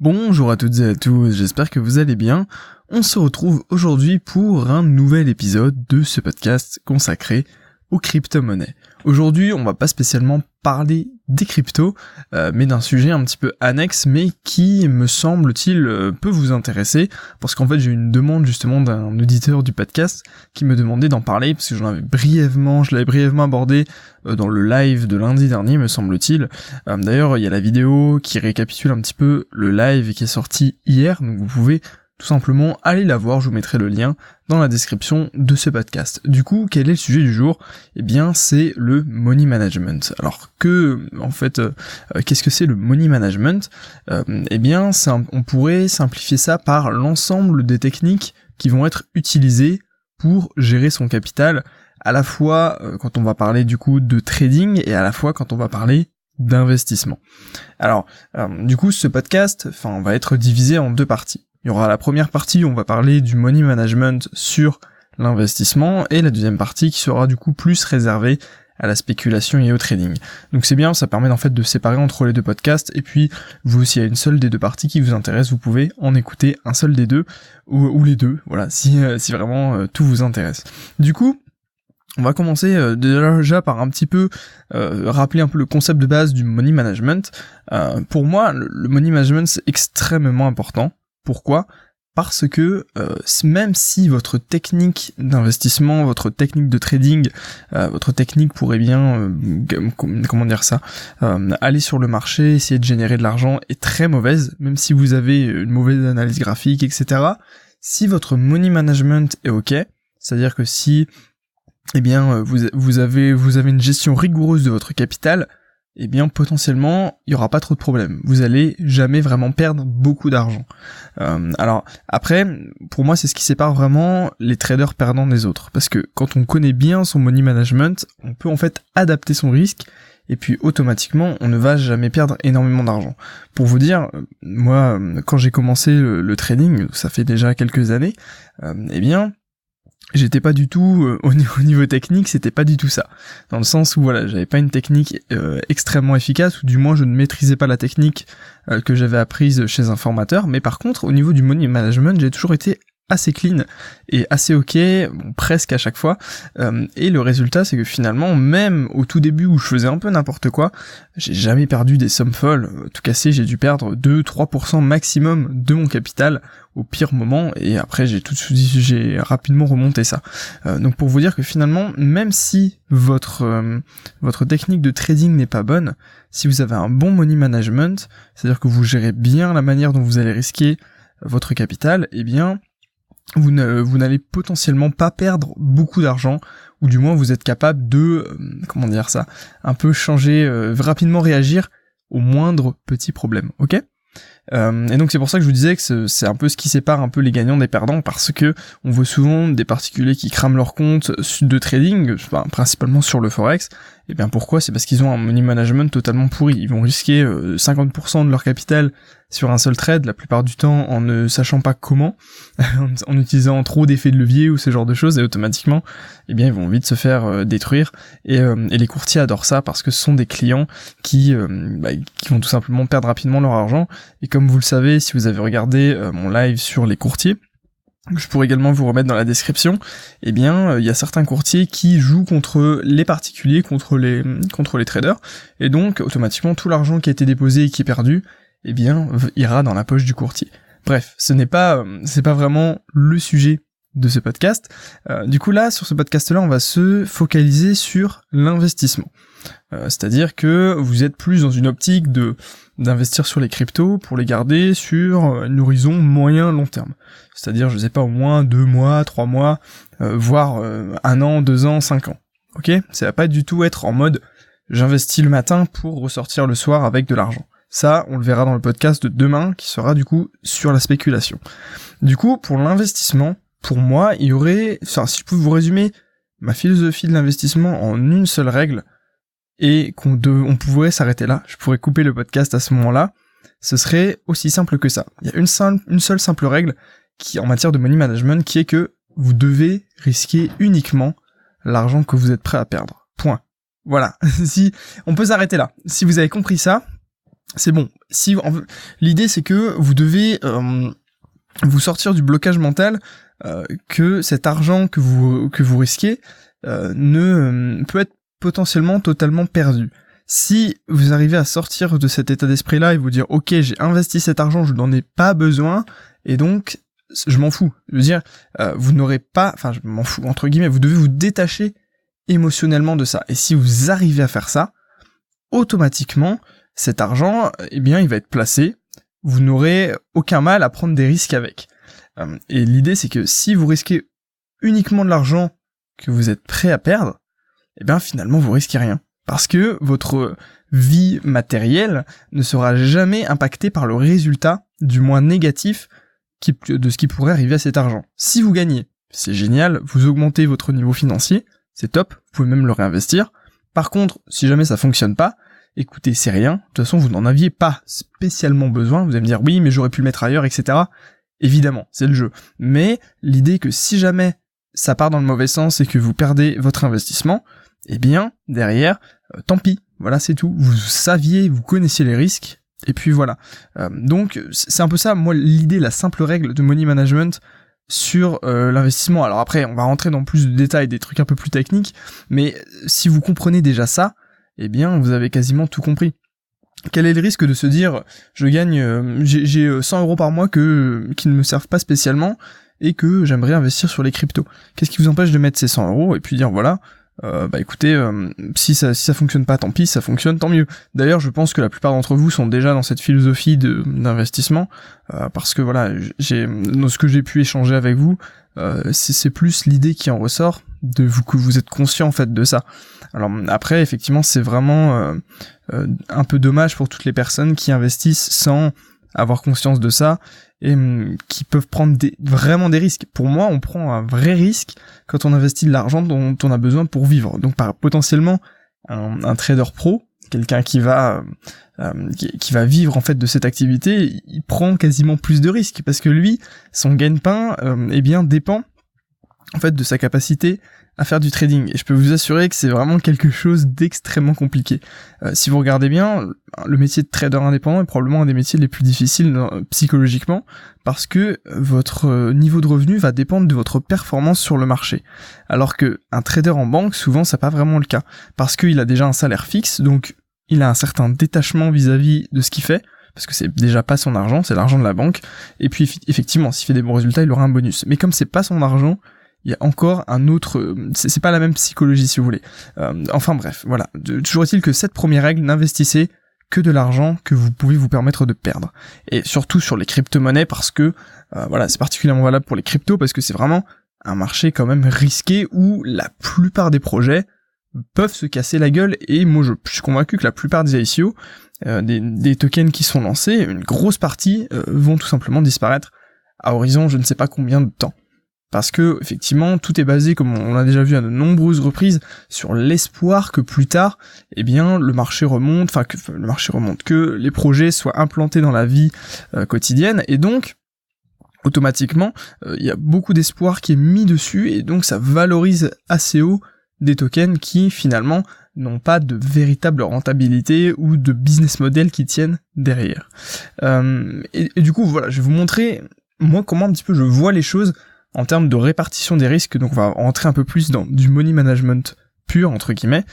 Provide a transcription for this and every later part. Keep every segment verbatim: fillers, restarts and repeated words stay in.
Bonjour à toutes et à tous, j'espère que vous allez bien. On se retrouve aujourd'hui pour un nouvel épisode de ce podcast consacré aux crypto-monnaies. Aujourd'hui, on va pas spécialement parler des cryptos, euh, mais d'un sujet un petit peu annexe, mais qui, me semble-t-il, euh, peut vous intéresser, parce qu'en fait, j'ai eu une demande justement d'un auditeur du podcast qui me demandait d'en parler, parce que j'en avais brièvement, je l'avais brièvement abordé euh, dans le live de lundi dernier, me semble-t-il. Euh, d'ailleurs, il y a la vidéo qui récapitule un petit peu le live qui est sorti hier, donc vous pouvez tout simplement allez la voir, je vous mettrai le lien dans la description de ce podcast. Du coup, quel est le sujet du jour ? Eh bien, c'est le money management. Alors que, en fait, euh, qu'est-ce que c'est le money management ? euh, Eh bien, un, on pourrait simplifier ça par l'ensemble des techniques qui vont être utilisées pour gérer son capital, à la fois euh, quand on va parler du coup de trading et à la fois quand on va parler d'investissement. Alors, euh, du coup, ce podcast, enfin, on va être divisé en deux parties. Il y aura la première partie où on va parler du money management sur l'investissement et la deuxième partie qui sera du coup plus réservée à la spéculation et au trading. Donc c'est bien, ça permet en fait de séparer entre les deux podcasts et puis vous s'il y a une seule des deux parties qui vous intéresse, vous pouvez en écouter un seul des deux ou, ou les deux, voilà, si, si vraiment euh, tout vous intéresse. Du coup, on va commencer déjà par un petit peu euh, rappeler un peu le concept de base du money management. Euh, pour moi, le money management c'est extrêmement important. Pourquoi ? Parce que euh, même si votre technique d'investissement, votre technique de trading, euh, votre technique pourrait bien, euh, comment dire ça, euh, aller sur le marché, essayer de générer de l'argent est très mauvaise, même si vous avez une mauvaise analyse graphique, et cetera. Si votre money management est ok, c'est-à-dire que si, eh bien, vous, vous avez, vous avez une gestion rigoureuse de votre capital, eh bien potentiellement il y aura pas trop de problèmes. Vous allez jamais vraiment perdre beaucoup d'argent. Euh, alors après, pour moi c'est ce qui sépare vraiment les traders perdants des autres, parce que quand on connaît bien son money management, on peut en fait adapter son risque et puis automatiquement on ne va jamais perdre énormément d'argent. Pour vous dire, moi quand j'ai commencé le, le trading, ça fait déjà quelques années, euh, eh bien j'étais pas du tout euh, au, niveau, au niveau technique, c'était pas du tout ça. Dans le sens où voilà, j'avais pas une technique euh, extrêmement efficace, ou du moins je ne maîtrisais pas la technique euh, que j'avais apprise chez un formateur. Mais par contre, au niveau du money management, j'ai toujours été assez clean et assez ok, bon, presque à chaque fois. Euh, et le résultat, c'est que finalement, même au tout début où je faisais un peu n'importe quoi, j'ai jamais perdu des sommes folles. Tout cassé, j'ai dû perdre deux à trois pour cent maximum de mon capital au pire moment, et après j'ai tout j'ai rapidement remonté ça. Euh, donc pour vous dire que finalement, même si votre euh, votre technique de trading n'est pas bonne, si vous avez un bon money management, c'est-à-dire que vous gérez bien la manière dont vous allez risquer votre capital, eh bien vous ne, vous n'allez potentiellement pas perdre beaucoup d'argent, ou du moins vous êtes capable de euh, comment dire ça, un peu changer, euh, rapidement réagir au moindre petit problème, ok ? Euh, et donc c'est pour ça que je vous disais que c'est un peu ce qui sépare un peu les gagnants des perdants, parce que on voit souvent des particuliers qui crament leur compte de trading, enfin, principalement sur le forex. Et bien pourquoi ? C'est parce qu'ils ont un money management totalement pourri. Ils vont risquer cinquante pour cent de leur capital sur un seul trade, la plupart du temps en ne sachant pas comment, en utilisant trop d'effets de levier ou ce genre de choses, et automatiquement, eh bien ils vont vite se faire détruire. Et, euh, et les courtiers adorent ça, parce que ce sont des clients qui, euh, bah, qui vont tout simplement perdre rapidement leur argent. Et comme vous le savez, si vous avez regardé euh, mon live sur les courtiers, que je pourrais également vous remettre dans la description, eh bien, il euh, y a certains courtiers qui jouent contre les particuliers, contre les contre les traders, et donc, automatiquement, tout l'argent qui a été déposé et qui est perdu, eh bien, ira dans la poche du courtier. Bref, ce n'est pas, euh, c'est pas vraiment le sujet de ce podcast. Euh, du coup, là, sur ce podcast-là, on va se focaliser sur l'investissement. Euh, c'est-à-dire que vous êtes plus dans une optique de d'investir sur les cryptos pour les garder sur un horizon moyen-long terme. C'est-à-dire, je sais pas, au moins deux mois, trois mois, euh, voire euh, un an, deux ans, cinq ans. Ok ? Ça va pas du tout être en mode j'investis le matin pour ressortir le soir avec de l'argent. Ça, on le verra dans le podcast de demain qui sera du coup sur la spéculation. Du coup, pour l'investissement, pour moi, il y aurait... Enfin, si je pouvais vous résumer ma philosophie de l'investissement en une seule règle, et qu'on de, on pourrait s'arrêter là, je pourrais couper le podcast à ce moment-là, ce serait aussi simple que ça. Il y a une, simple, une seule simple règle qui en matière de money management, qui est que vous devez risquer uniquement l'argent que vous êtes prêt à perdre. Point. Voilà. Si on peut s'arrêter là. Si vous avez compris ça, c'est bon. Si vous, en, l'idée c'est que vous devez euh, vous sortir du blocage mental euh, que cet argent que vous que vous risquez euh, ne euh, peut être potentiellement totalement perdu. Si vous arrivez à sortir de cet état d'esprit-là et vous dire « Ok, j'ai investi cet argent, je n'en ai pas besoin, et donc je m'en fous. » Je veux dire, euh, vous n'aurez pas... Enfin, je m'en fous, entre guillemets. Vous devez vous détacher émotionnellement de ça. Et si vous arrivez à faire ça, automatiquement, cet argent, eh bien, il va être placé. Vous n'aurez aucun mal à prendre des risques avec. Euh, et l'idée, c'est que si vous risquez uniquement de l'argent que vous êtes prêt à perdre, eh bien, finalement, vous risquez rien. Parce que votre vie matérielle ne sera jamais impactée par le résultat, du moins négatif, qui, de ce qui pourrait arriver à cet argent. Si vous gagnez, c'est génial, vous augmentez votre niveau financier, c'est top, vous pouvez même le réinvestir. Par contre, si jamais ça fonctionne pas, écoutez, c'est rien, de toute façon vous n'en aviez pas spécialement besoin, vous allez me dire « oui, mais j'aurais pu le mettre ailleurs, et cetera » Évidemment, c'est le jeu. Mais l'idée que si jamais ça part dans le mauvais sens et que vous perdez votre investissement, eh bien, derrière, euh, tant pis, voilà, c'est tout. Vous saviez, vous connaissiez les risques, et puis voilà. Euh, donc, c'est un peu ça, moi, l'idée, la simple règle de money management sur euh, l'investissement. Alors après, on va rentrer dans plus de détails, des trucs un peu plus techniques, mais si vous comprenez déjà ça, eh bien, vous avez quasiment tout compris. Quel est le risque de se dire, je gagne, euh, j'ai, j'ai cent euros par mois que, qui ne me servent pas spécialement, et que j'aimerais investir sur les cryptos. Qu'est-ce qui vous empêche de mettre ces cent euros, et puis dire, voilà... Euh, bah écoutez, euh, si ça si ça fonctionne pas, tant pis, si ça fonctionne, tant mieux. D'ailleurs, je pense que la plupart d'entre vous sont déjà dans cette philosophie de d'investissement, euh, parce que voilà, j'ai dans ce que j'ai pu échanger avec vous, euh, c'est, c'est plus l'idée qui en ressort, de vous que vous êtes conscient en fait de ça. Alors après, effectivement, c'est vraiment euh, euh, un peu dommage pour toutes les personnes qui investissent sans avoir conscience de ça et hum, qui peuvent prendre des, vraiment des risques. Pour moi, on prend un vrai risque quand on investit de l'argent dont on a besoin pour vivre. Donc, par potentiellement un, un trader pro, quelqu'un qui va euh, qui, qui va vivre en fait de cette activité, il prend quasiment plus de risques parce que lui, son gagne-pain, euh, eh bien, dépend en fait de sa capacité à faire du trading. Et je peux vous assurer que c'est vraiment quelque chose d'extrêmement compliqué. Euh, si vous regardez bien, le métier de trader indépendant est probablement un des métiers les plus difficiles euh, psychologiquement, parce que votre niveau de revenu va dépendre de votre performance sur le marché. Alors que un trader en banque, souvent, c'est pas vraiment le cas, parce qu'il a déjà un salaire fixe, donc il a un certain détachement vis-à-vis de ce qu'il fait, parce que c'est déjà pas son argent, c'est l'argent de la banque. Et puis, effectivement, s'il fait des bons résultats, il aura un bonus. Mais comme c'est pas son argent, il y a encore un autre... C'est, c'est pas la même psychologie, si vous voulez. Euh, enfin bref, voilà. De, toujours est-il que cette première règle, n'investissez que de l'argent que vous pouvez vous permettre de perdre. Et surtout sur les crypto-monnaies, parce que euh, voilà, c'est particulièrement valable pour les cryptos, parce que c'est vraiment un marché quand même risqué, où la plupart des projets peuvent se casser la gueule. Et moi, je, je suis convaincu que la plupart des I C O, euh, des, des tokens qui sont lancés, une grosse partie euh, vont tout simplement disparaître à horizon je ne sais pas combien de temps. Parce que, effectivement, tout est basé, comme on l'a déjà vu à de nombreuses reprises, sur l'espoir que plus tard, eh bien, le marché remonte, enfin, que le marché remonte, que les projets soient implantés dans la vie euh, quotidienne, et donc, automatiquement, il euh, y a beaucoup d'espoir qui est mis dessus, et donc ça valorise assez haut des tokens qui, finalement, n'ont pas de véritable rentabilité ou de business model qui tiennent derrière. Euh, et, et du coup, voilà, je vais vous montrer, moi, comment un petit peu je vois les choses en termes de répartition des risques. Donc on va rentrer un peu plus dans du money management pur, entre guillemets.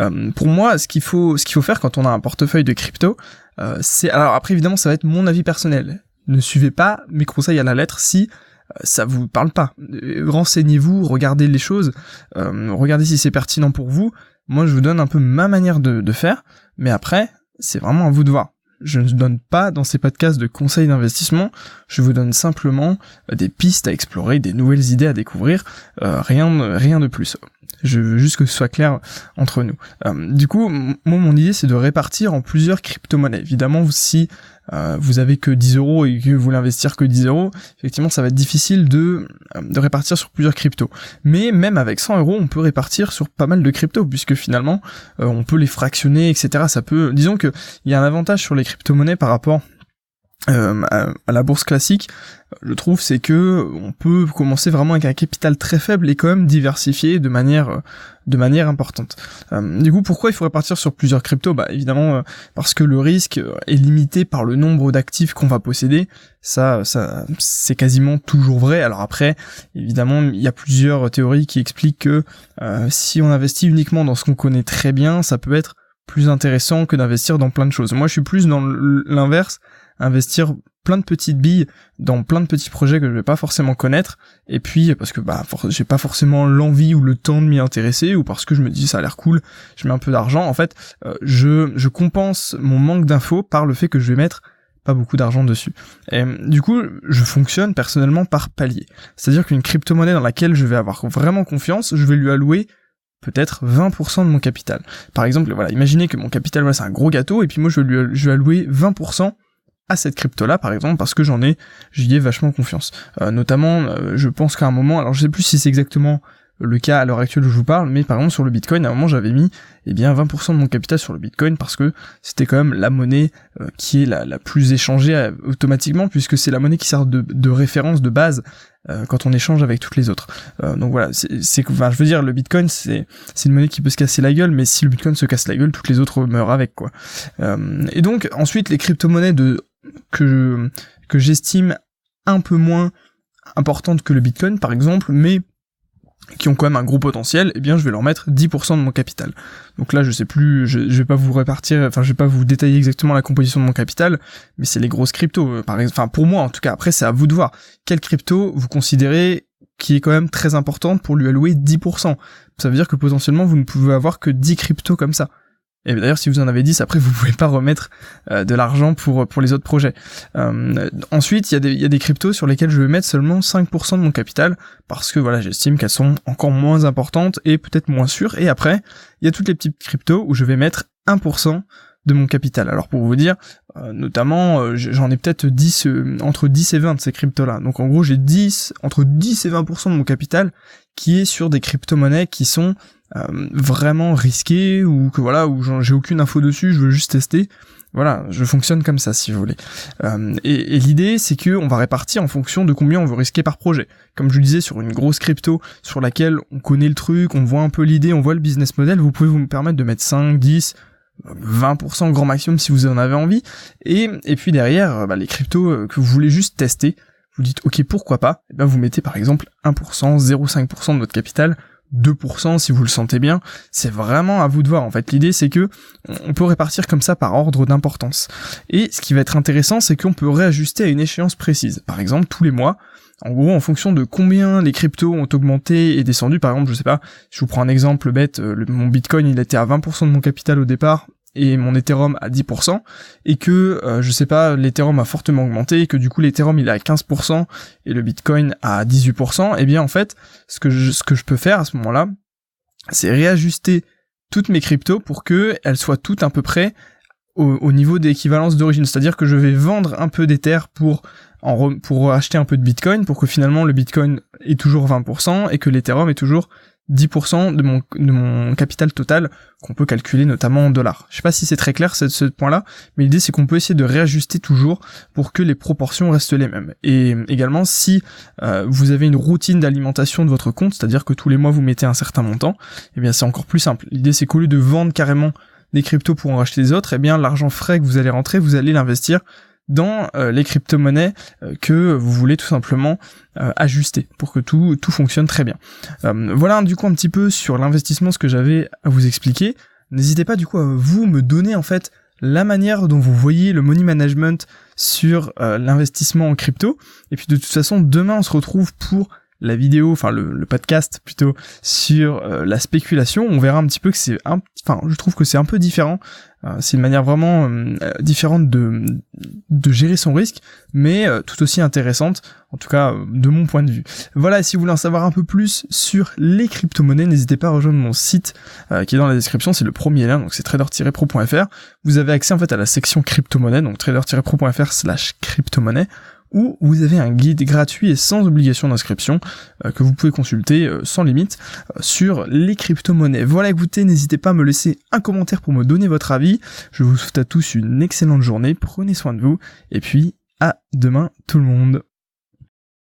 Euh, pour moi, ce qu'il faut ce qu'il faut faire quand on a un portefeuille de crypto, euh, c'est... Alors après, évidemment, ça va être mon avis personnel. Ne suivez pas mes conseils à la lettre si euh, ça vous parle pas. Renseignez-vous, regardez les choses, euh, regardez si c'est pertinent pour vous. Moi, je vous donne un peu ma manière de, de faire, mais après, c'est vraiment à vous de voir. Je ne donne pas dans ces podcasts de conseils d'investissement, je vous donne simplement des pistes à explorer, des nouvelles idées à découvrir, euh, rien, rien de plus. Je veux juste que ce soit clair entre nous. Euh, du coup, moi, mon idée, c'est de répartir en plusieurs crypto-monnaies. Évidemment, si euh, vous avez que dix euros et que vous l'investir que dix euros, effectivement, ça va être difficile de, de répartir sur plusieurs cryptos. Mais même avec cent euros, on peut répartir sur pas mal de cryptos, puisque finalement, euh, on peut les fractionner, et cetera. Ça peut, disons que il y a un avantage sur les crypto-monnaies par rapport Euh, à, à la bourse classique, je trouve, c'est que on peut commencer vraiment avec un capital très faible et quand même diversifier de manière de manière importante. Euh, du coup, pourquoi il faudrait partir sur plusieurs cryptos? Bah évidemment euh, parce que le risque est limité par le nombre d'actifs qu'on va posséder. Ça, ça, c'est quasiment toujours vrai. Alors après, évidemment, il y a plusieurs théories qui expliquent que euh, si on investit uniquement dans ce qu'on connaît très bien, ça peut être plus intéressant que d'investir dans plein de choses. Moi, je suis plus dans l'inverse. Investir plein de petites billes dans plein de petits projets que je vais pas forcément connaître, et puis parce que bah for- j'ai pas forcément l'envie ou le temps de m'y intéresser, ou parce que je me dis ça a l'air cool, je mets un peu d'argent. En fait, euh, je je compense mon manque d'infos par le fait que je vais mettre pas beaucoup d'argent dessus. Et du coup, je fonctionne personnellement par palier. C'est-à-dire qu'une crypto-monnaie dans laquelle je vais avoir vraiment confiance, je vais lui allouer peut-être vingt pour cent de mon capital. Par exemple, voilà, imaginez que mon capital, voilà, c'est un gros gâteau, et puis moi je vais lui je vais allouer vingt pour cent à cette crypto-là, par exemple, parce que j'en ai, j'y ai vachement confiance. Euh, notamment, euh, je pense qu'à un moment, alors je sais plus si c'est exactement le cas à l'heure actuelle où je vous parle, mais par exemple sur le Bitcoin, à un moment, j'avais mis eh bien vingt pour cent de mon capital sur le Bitcoin parce que c'était quand même la monnaie euh, qui est la, la plus échangée euh, automatiquement, puisque c'est la monnaie qui sert de, de référence, de base, euh, quand on échange avec toutes les autres. Euh, donc voilà, c'est, c'est, enfin, je veux dire, le Bitcoin, c'est, c'est une monnaie qui peut se casser la gueule, mais si le Bitcoin se casse la gueule, toutes les autres meurent avec, quoi. Euh, et donc, ensuite, les crypto-monnaies de que je, que j'estime un peu moins importantes que le Bitcoin, par exemple, mais qui ont quand même un gros potentiel, eh bien je vais leur mettre dix pour cent de mon capital. Donc là je sais plus, je, je vais pas vous répartir, enfin je vais pas vous détailler exactement la composition de mon capital, mais c'est les grosses cryptos, par exemple, enfin pour moi en tout cas, après c'est à vous de voir. Quelle crypto vous considérez qui est quand même très importante pour lui allouer dix pour cent? Ça veut dire que potentiellement vous ne pouvez avoir que dix cryptos comme ça. Et d'ailleurs, si vous en avez dix, après, vous pouvez pas remettre euh, de l'argent pour pour les autres projets. Euh, ensuite, il y a des il y a des cryptos sur lesquels je vais mettre seulement cinq pour cent de mon capital parce que voilà, j'estime qu'elles sont encore moins importantes et peut-être moins sûres. Et après, il y a toutes les petites cryptos où je vais mettre un pour cent de mon capital. Alors pour vous dire, euh, notamment, euh, j'en ai peut-être dix euh, entre dix et vingt de ces cryptos-là. Donc en gros, j'ai dix entre dix et vingt pour cent de mon capital qui est sur des crypto-monnaies qui sont Euh, vraiment risqué, ou que voilà, où j'ai aucune info dessus, je veux juste tester. Voilà, je fonctionne comme ça si vous voulez. Euh, et, et l'idée, c'est que on va répartir en fonction de combien on veut risquer par projet. Comme je le disais, sur une grosse crypto sur laquelle on connaît le truc, on voit un peu l'idée, on voit le business model, vous pouvez vous permettre de mettre cinq, dix, vingt pour cent grand maximum si vous en avez envie. Et, et puis derrière, bah, les cryptos que vous voulez juste tester, vous dites ok, pourquoi pas, et ben vous mettez par exemple un pour cent, zéro virgule cinq pour cent de votre capital, deux pour cent si vous le sentez bien. C'est vraiment à vous de voir. En fait, l'idée, c'est que on peut répartir comme ça par ordre d'importance. Et ce qui va être intéressant, c'est qu'on peut réajuster à une échéance précise. Par exemple, tous les mois, en gros, en fonction de combien les cryptos ont augmenté et descendu. Par exemple, je sais pas, je vous prends un exemple bête, le, mon Bitcoin, il était à vingt pour cent de mon capital au départ, et mon Ethereum à dix pour cent, et que, euh, je sais pas, l'Ethereum a fortement augmenté, et que du coup l'Ethereum il est à quinze pour cent, et le Bitcoin à dix-huit pour cent, et bien en fait, ce que je, ce que je peux faire à ce moment-là, c'est réajuster toutes mes cryptos pour que elles soient toutes à peu près au, au niveau d'équivalence d'origine. C'est-à-dire que je vais vendre un peu d'Ether pour en re, pour acheter un peu de Bitcoin, pour que finalement le Bitcoin est toujours vingt pour cent, et que l'Ethereum est toujours dix pour cent de mon, de mon capital total, qu'on peut calculer notamment en dollars. Je sais pas si c'est très clair, ce, ce point-là, mais l'idée, c'est qu'on peut essayer de réajuster toujours pour que les proportions restent les mêmes. Et également, si euh, vous avez une routine d'alimentation de votre compte, c'est-à-dire que tous les mois, vous mettez un certain montant, eh bien, c'est encore plus simple. L'idée, c'est qu'au lieu de vendre carrément des cryptos pour en racheter des autres, eh bien, l'argent frais que vous allez rentrer, vous allez l'investir dans euh, les crypto-monnaies euh, que vous voulez tout simplement euh, ajuster pour que tout tout fonctionne très bien. Euh, voilà du coup un petit peu sur l'investissement ce que j'avais à vous expliquer. N'hésitez pas du coup à vous me donner en fait la manière dont vous voyez le money management sur euh, l'investissement en crypto. Et puis de toute façon, demain on se retrouve pour la vidéo, enfin le, le podcast plutôt, sur euh, la spéculation. On verra un petit peu que c'est un, enfin je trouve que c'est un peu différent, euh, c'est une manière vraiment euh, différente de de gérer son risque, mais euh, tout aussi intéressante, en tout cas euh, de mon point de vue. Voilà, et si vous voulez en savoir un peu plus sur les crypto-monnaies, n'hésitez pas à rejoindre mon site euh, qui est dans la description, c'est le premier lien, donc c'est trader tiret pro point f r. Vous avez accès en fait à la section crypto-monnaie, donc trader tiret pro point f r slash crypto-monnaie, où vous avez un guide gratuit et sans obligation d'inscription euh, que vous pouvez consulter euh, sans limite euh, sur les crypto-monnaies. Voilà, écoutez, n'hésitez pas à me laisser un commentaire pour me donner votre avis. Je vous souhaite à tous une excellente journée, prenez soin de vous, et puis À demain tout le monde.